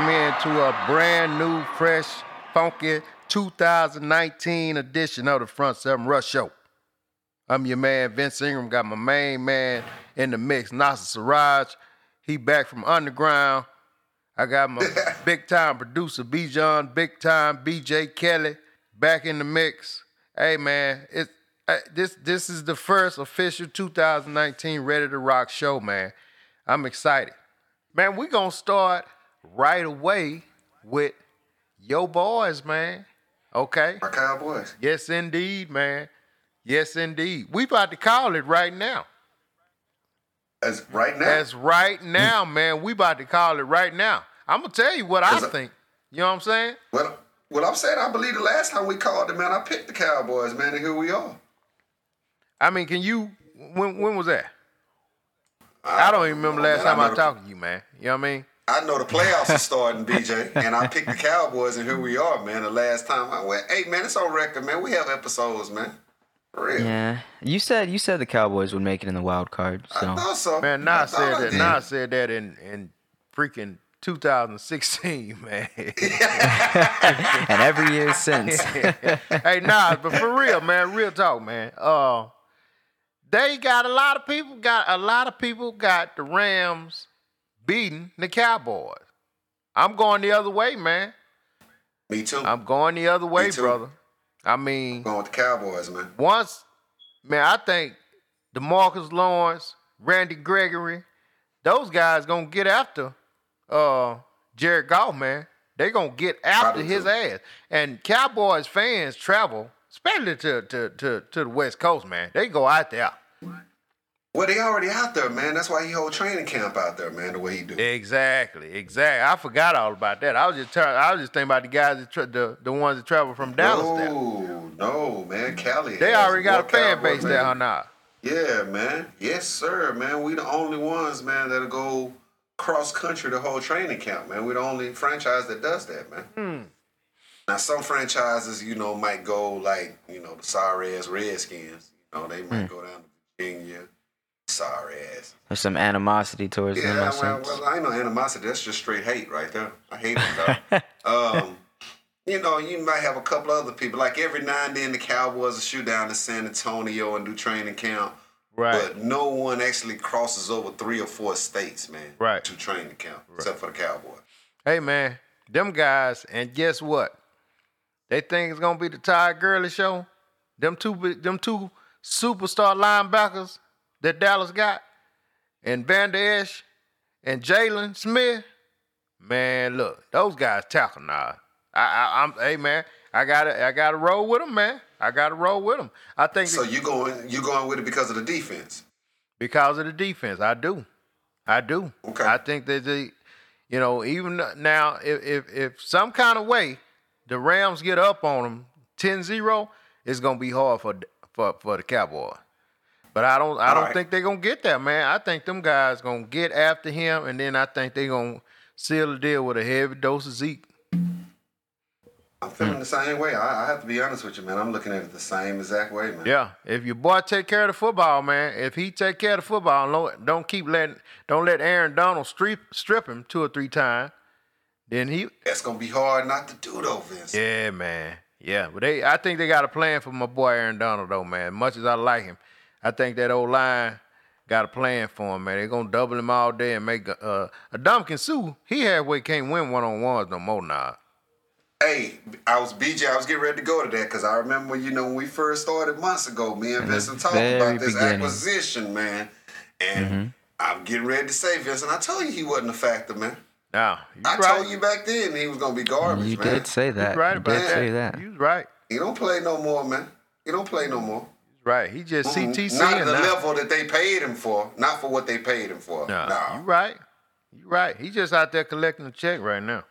welcome into a brand new, fresh, funky 2019 edition of the Front Seven Rush Show. I'm your man, Vince Ingram. Got my main man in the mix, Nas Siraj. He back from underground. I got my big-time producer, B.J. Kelly, back in the mix. Hey, man, this is the first official 2019 Ready to Rock show, man. I'm excited. Man, we going to start right away with your boys, man. Okay? My Cowboys. Yes, indeed, man. Yes, indeed. We about to call it right now. As right now? That's right now, man. We about to call it right now. I'm going to tell you what I think. You know what I'm saying? Well, I'm saying I believe the last time we called it, man, I picked the Cowboys, man, and here we are. I mean, when was that? I don't even remember last time I talked to you, man. You know what I mean? I know the playoffs are starting, BJ, and I picked the Cowboys, and here we are, man. The last time I went, hey, man, it's on record, man. We have episodes, man. For real. Yeah. You said the Cowboys would make it in the wild card. So. I thought so. Man, Nas said that in freaking 2016, man. And every year since. Hey, Nas, but for real, man, real talk, man. They got a lot of people got the Rams beating the Cowboys. I'm going the other way, man. Me too. I'm going the other way, brother. I mean, I'm going with the Cowboys, man. I think DeMarcus Lawrence, Randy Gregory, those guys gonna get after Jared Goff, man. They gonna get after his ass. And Cowboys fans travel. Especially to the West Coast, man. They go out there. Well, they already out there, man. That's why he hold training camp out there, man, the way he do. Exactly. I forgot all about that. I was just thinking about the guys, the ones that travel from Dallas. Oh, no, man. Cali. They already got a fan base there, huh, now? Yeah, man. Yes, sir, man. We the only ones, man, that'll go cross-country the whole training camp, man. We the only franchise that does that, man. Now, some franchises, you know, might go like, you know, the sorry-ass Redskins. You know, they might go down to Virginia, sorry-ass. There's some animosity towards them. Yeah, well, I ain't no animosity. That's just straight hate right there. I hate them, dog. You know, you might have a couple other people. Like, every now and then, the Cowboys will shoot down to San Antonio and do training camp. Right. But no one actually crosses over 3 or 4 states, man, right, to training camp, right, except for the Cowboys. Hey, man, them guys, and guess what? They think it's gonna be the Todd Gurley show. Them two superstar linebackers that Dallas got, and Van Der Esch and Jaylon Smith. Man, look, those guys tackle now. I gotta roll with them, man. I gotta roll with them. I think so. You going with it because of the defense? Because of the defense, I do. Okay. I think that even now, if some kind of way the Rams get up on them 10-0, it's gonna be hard for the Cowboys. But I don't think they're gonna get that, man. I think them guys gonna get after him, and then I think they're gonna seal the deal with a heavy dose of Zeke. I'm feeling the same way. I have to be honest with you, man. I'm looking at it the same exact way, man. Yeah. If your boy take care of the football, man, if he take care of the football, don't let Aaron Donald strip him 2 or 3 times. That's gonna be hard not to do though, Vince. Yeah, man. Yeah, but I think they got a plan for my boy Aaron Donald though, man. Much as I like him, I think that old line got a plan for him, man. They're gonna double him all day and make a Dominican Sue. He halfway can't win 1-on-1s no more now. Hey, I was getting ready to go to that because I remember when we first started months ago, me and Vincent talked about this acquisition, man. And I'm getting ready to say, Vincent, I told you he wasn't a factor, man. No, I told you back then he was gonna be garbage, man. You did say that. You're right about that. You was right. He don't play no more, man. Right. He just CTC. Not the level that they paid him for. Not for what they paid him for. No. You're right. He just out there collecting a check right now.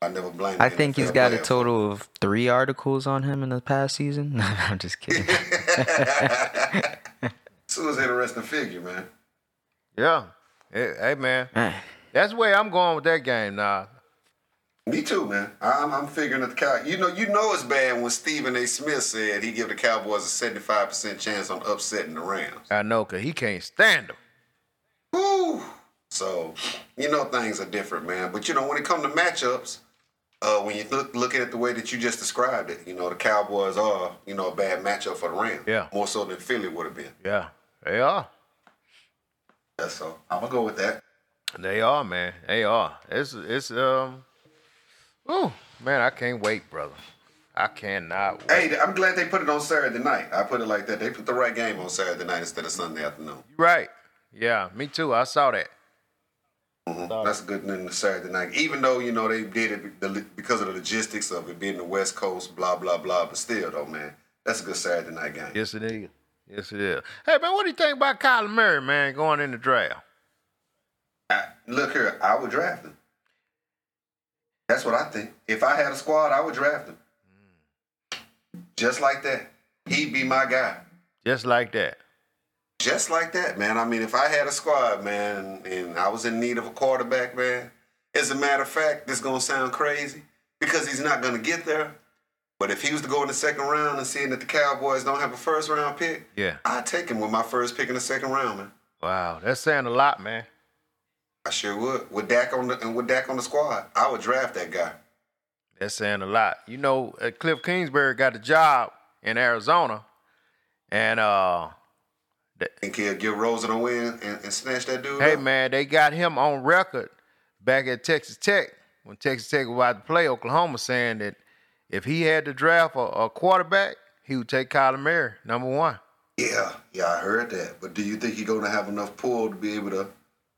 I never blame him. I think he's got a total of 3 articles on him in the past season. No, I'm just kidding. Sue's an interesting figure, man. Yeah. Hey, man. That's the way I'm going with that game now. Me too, man. I'm figuring that the Cowboys. You know it's bad when Stephen A. Smith said he give the Cowboys a 75% chance on upsetting the Rams. I know, because he can't stand them. Woo! So, you know, things are different, man. But, you know, when it comes to matchups, when you look at it the way that you just described it, you know, the Cowboys are, you know, a bad matchup for the Rams. Yeah. More so than Philly would have been. Yeah, they are. Yeah, so I'm going to go with that. They are, man. They are. It's oh, man, I can't wait, brother. I cannot wait. Hey, I'm glad they put it on Saturday night. I put it like that. They put the right game on Saturday night instead of Sunday afternoon. Right. Yeah, me too. I saw that. Mm-hmm. That's a good thing to Saturday night. Even though, you know, they did it because of the logistics of it being the West Coast, blah, blah, blah. But still, though, man, that's a good Saturday night game. Yes, it is. Yes, it is. Hey, man, what do you think about Kyler Murray, man, going in the draft? Look here, I would draft him. That's what I think. If I had a squad, I would draft him. Just like that. He'd be my guy. Just like that. Just like that, man. I mean, if I had a squad, man, and I was in need of a quarterback, man, as a matter of fact, this is going to sound crazy because he's not going to get there. But if he was to go in the second round and seeing that the Cowboys don't have a first-round pick, yeah, I'd take him with my first pick in the second round, man. Wow, that's saying a lot, man. I sure would. With Dak on the squad, I would draft that guy. That's saying a lot. You know, Cliff Kingsbury got a job in Arizona, and and can get Rosen to win and snatch that dude. Hey, up. Man, they got him on record back at Texas Tech when Texas Tech was about to play Oklahoma, saying that if he had to draft a quarterback, he would take Kyler Murray, number one. Yeah, I heard that. But do you think he's going to have enough pull to be able to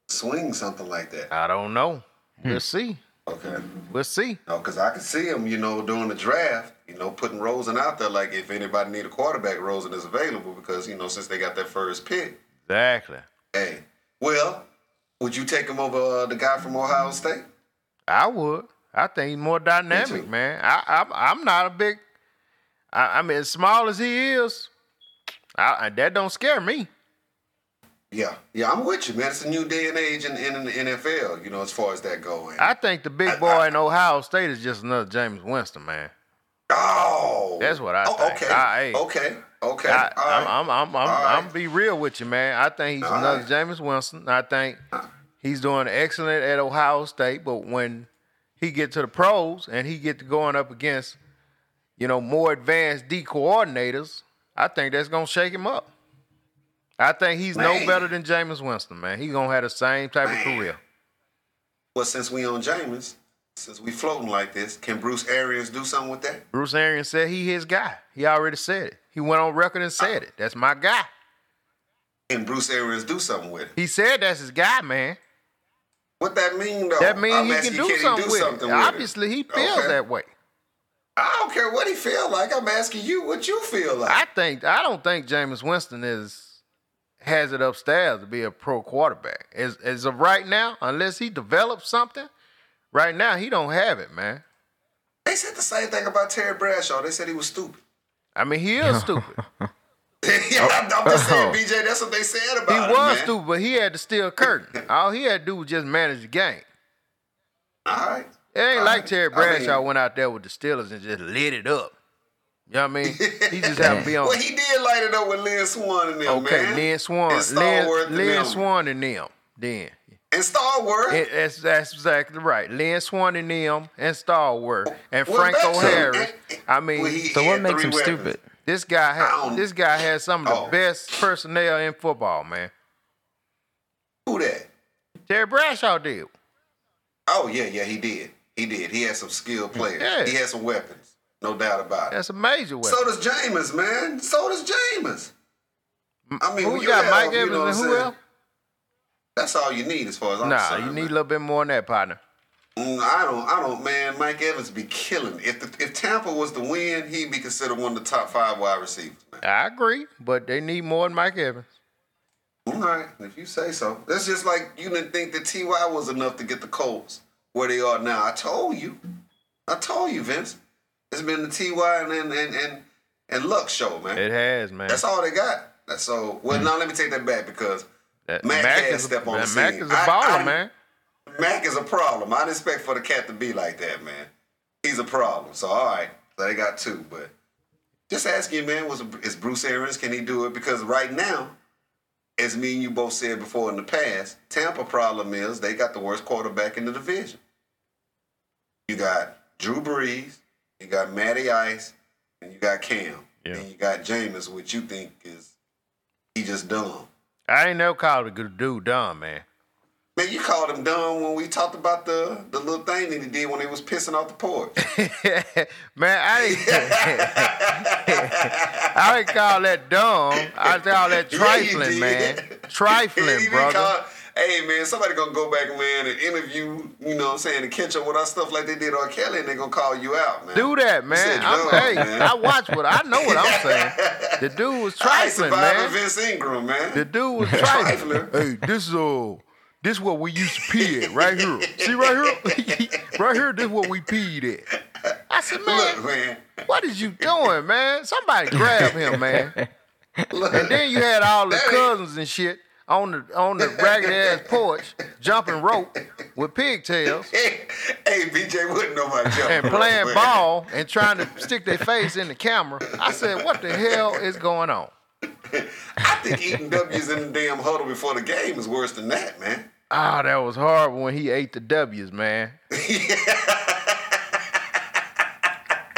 swing something like that? I don't know. We'll see. Okay. We'll see. No, because I can see him, you know, during the draft, you know, putting Rosen out there. Like, if anybody need a quarterback, Rosen is available because, you know, since they got their first pick. Exactly. Hey, well, would you take him over the guy from Ohio State? I would. I think he's more dynamic, man. I'm not a big – I mean, as small as he is, that don't scare me. Yeah, I'm with you, man. It's a new day and age in the NFL, you know, as far as that goes. I think the big boy in Ohio State is just another Jameis Winston, man. Oh, that's what I think. Okay. I'm be real with you, man. I think he's another Jameis Winston. I think he's doing excellent at Ohio State, but when he get to the pros and he get to going up against, you know, more advanced D coordinators, I think that's gonna shake him up. I think he's no better than Jameis Winston, man. He's going to have the same type of career. Well, since we on Jameis, since we floating like this, can Bruce Arians do something with that? Bruce Arians said he his guy. He already said it. He went on record and said it. That's my guy. Can Bruce Arians do something with it? He said that's his guy, man. What that mean, though? That means he can do something with it. Obviously, he feels that way. I don't care what he feel like. I'm asking you what you feel like. I don't think Jameis Winston has it upstairs to be a pro quarterback. As of right now, unless he develops something, right now he don't have it, man. They said the same thing about Terry Bradshaw. They said he was stupid. I mean, he is stupid. I'm just saying, B.J., that's what they said about him, He was stupid, but he had to steal curtain. All he had to do was just manage the game. All right. It ain't Terry Bradshaw went out there with the Steelers and just lit it up. You know what I mean? He just had to be on. Well, he did light it up with Lynn Swann and them, man. Okay, Lynn Swann. And Stallworth and them. And Stallworth. That's exactly right. Lynn Swann and them and Stallworth and Franco Harris. I mean, so what makes him stupid? This guy has some of the best personnel in football, man. Who that? Terry Bradshaw did. Oh, yeah, he did. He had some skilled players. Yeah. He had some weapons. No doubt about it. That's a major weapon. So does Jameis, man. I mean, who got Mike Evans and who else? That's all you need as far as I'm concerned. Nah, you need a little bit more than that, partner. I don't, man. Mike Evans be killing. If Tampa was to win, he'd be considered one of the top 5 wide receivers, man. I agree, but they need more than Mike Evans. All right, if you say so. That's just like you didn't think that T.Y. was enough to get the Colts where they are now. I told you, Vince. It's been the T.Y. and Luck show, man. It has, man. That's all they got. Now let me take that back because Mac had stepped on the scene. Mac is a baller, man. Mac is a problem. I didn't expect for the cat to be like that, man. He's a problem. So, all right. So, they got 2. But just asking, man, is Bruce Arians, can he do it? Because right now, as me and you both said before in the past, Tampa problem is they got the worst quarterback in the division. You got Drew Brees, you got Matty Ice, and you got Cam. Yeah. And you got Jameis, which you think is he just dumb. I ain't never called a good dude dumb, man. Man, you called him dumb when we talked about the little thing that he did when he was pissing off the porch. Man, I ain't call that dumb. I call that trifling, man. Trifling, brother. Hey, man, somebody going to go back, man, and interview, you know what I'm saying, and catch up with our stuff like they did R. Kelly, and they're going to call you out, man. Do that, man. I watch what I know what I'm saying. The dude was trifling, man. I survived Vince Ingram, man. The dude was trifling. Hey, this is what we used to pee at right here. See right here? Right here, this is what we peed at. I said, man, look, man, what is you doing, man? Somebody grab him, man. Look, and then you had all the cousins and shit on the ragged ass porch jumping rope with pigtails. Hey, BJ wouldn't know about jumping and playing rope, ball and trying to stick their face in the camera. I said, what the hell is going on? I think eating W's in the damn huddle before the game is worse than that, man. Ah, that was horrible when he ate the W's, man.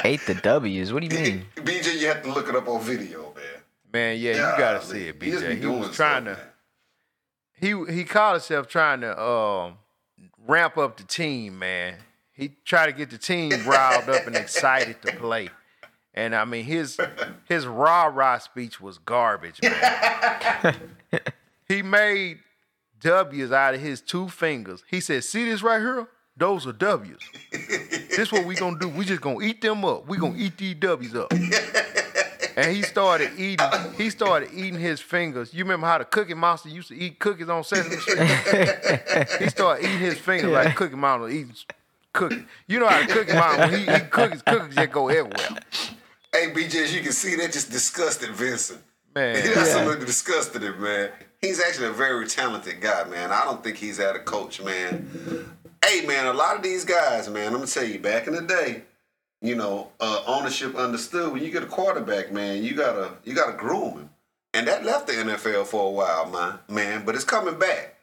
Ate the W's? What do you mean? BJ, you have to look it up on video, man. Man, yeah, you gotta see it, BJ. He was trying to... He called himself trying to ramp up the team, man. He tried to get the team riled up and excited to play. And, I mean, his rah-rah speech was garbage, man. He made W's out of his two fingers. He said, see this right here? Those are W's. This what we going to do. We just going to eat them up. We going to eat these W's up. And he started eating his fingers. You remember how the Cookie Monster used to eat cookies on Sesame Street? He started eating his fingers like Cookie Monster eating cookies. You know how the Cookie Monster, when he eat cookies just go everywhere. Hey, BJ, as you can see, that just disgusted Vincent. Man. He absolutely disgusted him, man. He's actually a very talented guy, man. I don't think he's had a coach, man. Hey, man, a lot of these guys, man, I'm going to tell you, back in the day, you know, ownership understood. When you get a quarterback, man, you gotta groom him. And that left the NFL for a while, man. But it's coming back.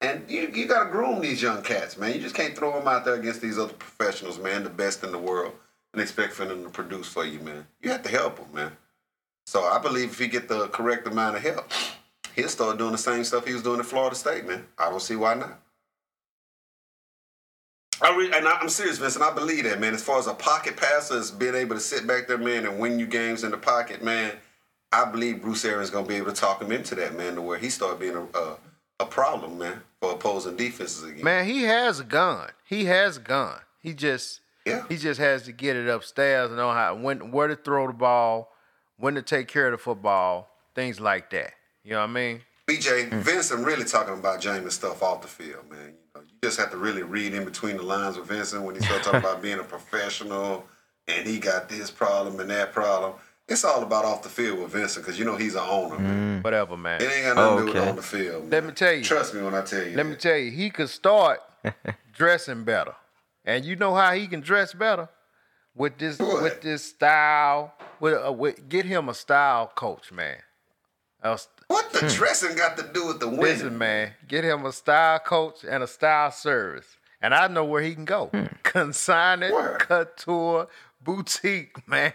And you gotta groom these young cats, man. You just can't throw them out there against these other professionals, man, the best in the world, and expect for them to produce for you, man. You have to help them, man. So I believe if he get the correct amount of help, he'll start doing the same stuff he was doing at Florida State, man. I don't see why not. I'm serious, Vincent. I believe that, man. As far as a pocket passer, is being able to sit back there, man, and win you games in the pocket, man. I believe Bruce Arians going to be able to talk him into that, man, to where he start being a problem, man, for opposing defenses again. Man, he has a gun. He just has to get it upstairs and know how where to throw the ball, when to take care of the football, things like that. You know what I mean? BJ, Vincent really talking about Jameis stuff off the field, man. You just have to really read in between the lines with Vincent when he starts talking about being a professional and he got this problem and that problem. It's all about off the field with Vincent because you know he's an owner, man. Whatever, man. It ain't got nothing to do with on the field, man. Let me tell you. Trust me when I tell you. Let me tell you, he could start dressing better. And you know how he can dress better? With this style. Get him a style coach, man. What the dressing got to do with the winning? Listen, man, get him a style coach and a style service. And I know where he can go. Consign it Couture Boutique, man.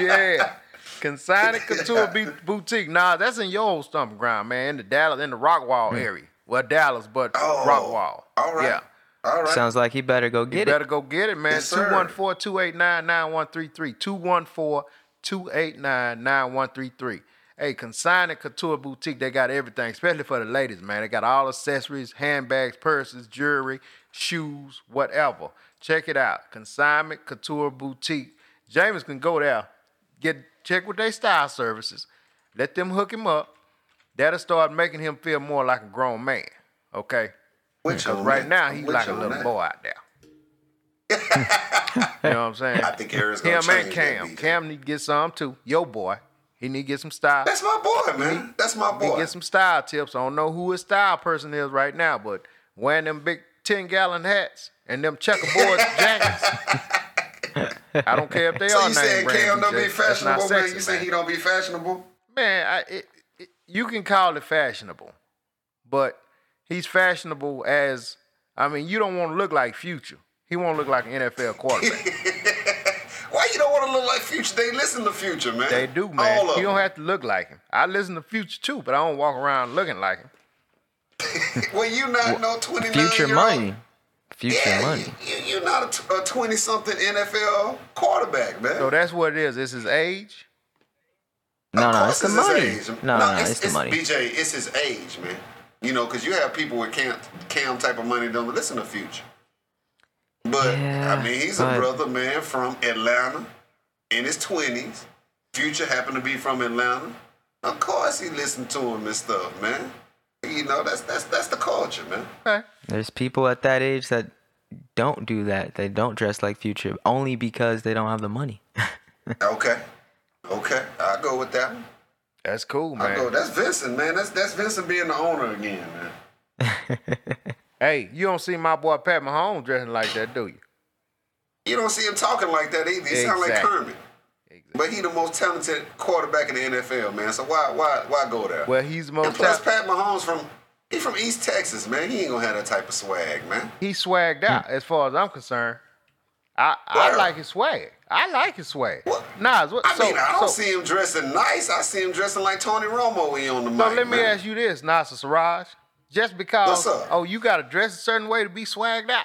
Yeah. Consign it Couture Boutique. Nah, that's in your old stomping ground, man, in the Dallas, in the Rockwall area. Well, Dallas, but Rockwall. All right. Yeah. All right. Sounds like he better go get it. Better go get it, man. 214-289-9133. 214-289-9133. Hey, Consign it Couture Boutique, they got everything, especially for the ladies, man. They got all accessories, handbags, purses, jewelry, shoes, whatever. Check it out. Consign it Couture Boutique. Jameis can go there, check with their style services. Let them hook him up. That'll start making him feel more like a grown man. Okay? Because right now, he's like a little boy out there. You know what I'm saying? I think Aaron's going to change. Cam need to get some too. Yo, boy. He need to get some style. That's my boy, man. That's my boy. He get some style tips. I don't know who his style person is right now, but wearing them big 10-gallon hats and them checkerboard jackets. I don't care if they are named Cam don't be fashionable, man? You say he don't be fashionable? Man, you can call it fashionable, but he's fashionable as, I mean, you don't want to look like Future. He won't look like an NFL quarterback. Why you don't want to look like Future? They listen to Future, man. They do, man. All of you don't have to look like him. I listen to Future too, but I don't walk around looking like him. Well, you not no 29 Future money. Future money. You're not a 20-something NFL quarterback, man. So that's what it is. It's his age. No, it's the money. No, it's the money. BJ, it's his age, man. You know, because you have people with Cam type of money don't listen to Future. But, yeah, I mean, he's a brother, man, from Atlanta in his 20s. Future happened to be from Atlanta. Of course he listened to him and stuff, man. You know, that's the culture, man. Okay. There's people at that age that don't do that. They don't dress like Future only because they don't have the money. Okay. I'll go with that one. That's cool, man. That's Vincent, man. That's Vincent being the owner again, man. Hey, you don't see my boy Pat Mahomes dressing like that, do you? You don't see him talking like that either. He sounds like Kermit. Exactly. But he the most talented quarterback in the NFL, man. So why go there? Well, he's the most. And plus, Pat Mahomes from East Texas, man. He ain't gonna have that type of swag, man. He swagged out, as far as I'm concerned. I like his swag. What? Nas, what? I mean, I don't see him dressing nice. I see him dressing like Tony Romo when he on the mic. So let me ask you this, Nas Siraj. Just because, you got to dress a certain way to be swagged out.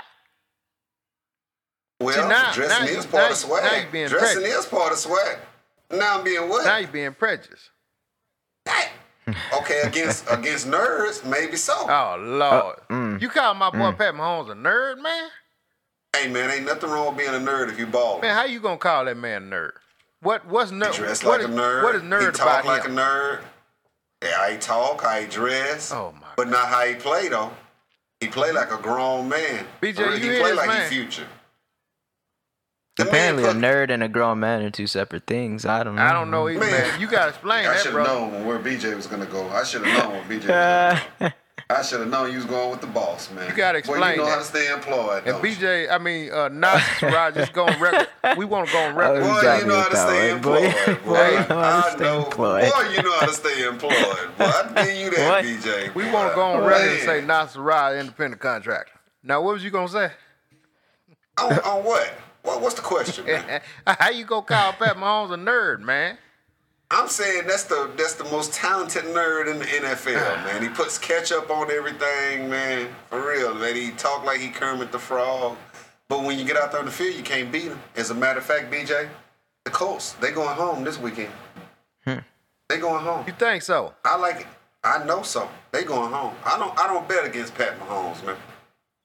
Well, dressing is part of swag. Now you're being dressing prejudiced. Is part of swag. Now I'm being what? Now you're being prejudiced. Okay, against nerds, maybe so. Oh, Lord. You call my boy Pat Mahomes a nerd, man? Hey, man, ain't nothing wrong with being a nerd if you bald. Man, how you going to call that man a nerd? What's nerd? He dressed like a nerd. What is nerd about? He talk like a nerd. Yeah, I talk, I dress, but not how he play, though. He play like a grown man. BJ, he play like he Future. Apparently, a nerd and a grown man are two separate things. I don't know. I don't know either, man. You got to explain that, bro. I should have known where BJ was going to go. I should have known where BJ was going to go. I should have known you was going with the boss, man. You got to explain that. Well, you know how to stay employed, and BJ, Nas Siraj, go on record. We want to go on record. Boy, you know how to stay employed, boy. I know. Boy, you know how to stay employed, boy. I give you that, BJ. We want to go on record and say Nas Siraj, independent contractor. Now, what was you going to say? On what? What's the question, man? How you going to call Pat Mahomes a nerd, man? I'm saying that's the most talented nerd in the NFL, man. He puts ketchup on everything, man. For real, man. He talk like he Kermit the Frog. But when you get out there on the field, you can't beat him. As a matter of fact, BJ, the Colts, they going home this weekend. They going home. You think so? I like it. I know so. They going home. I don't bet against Pat Mahomes, man.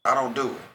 I don't do it.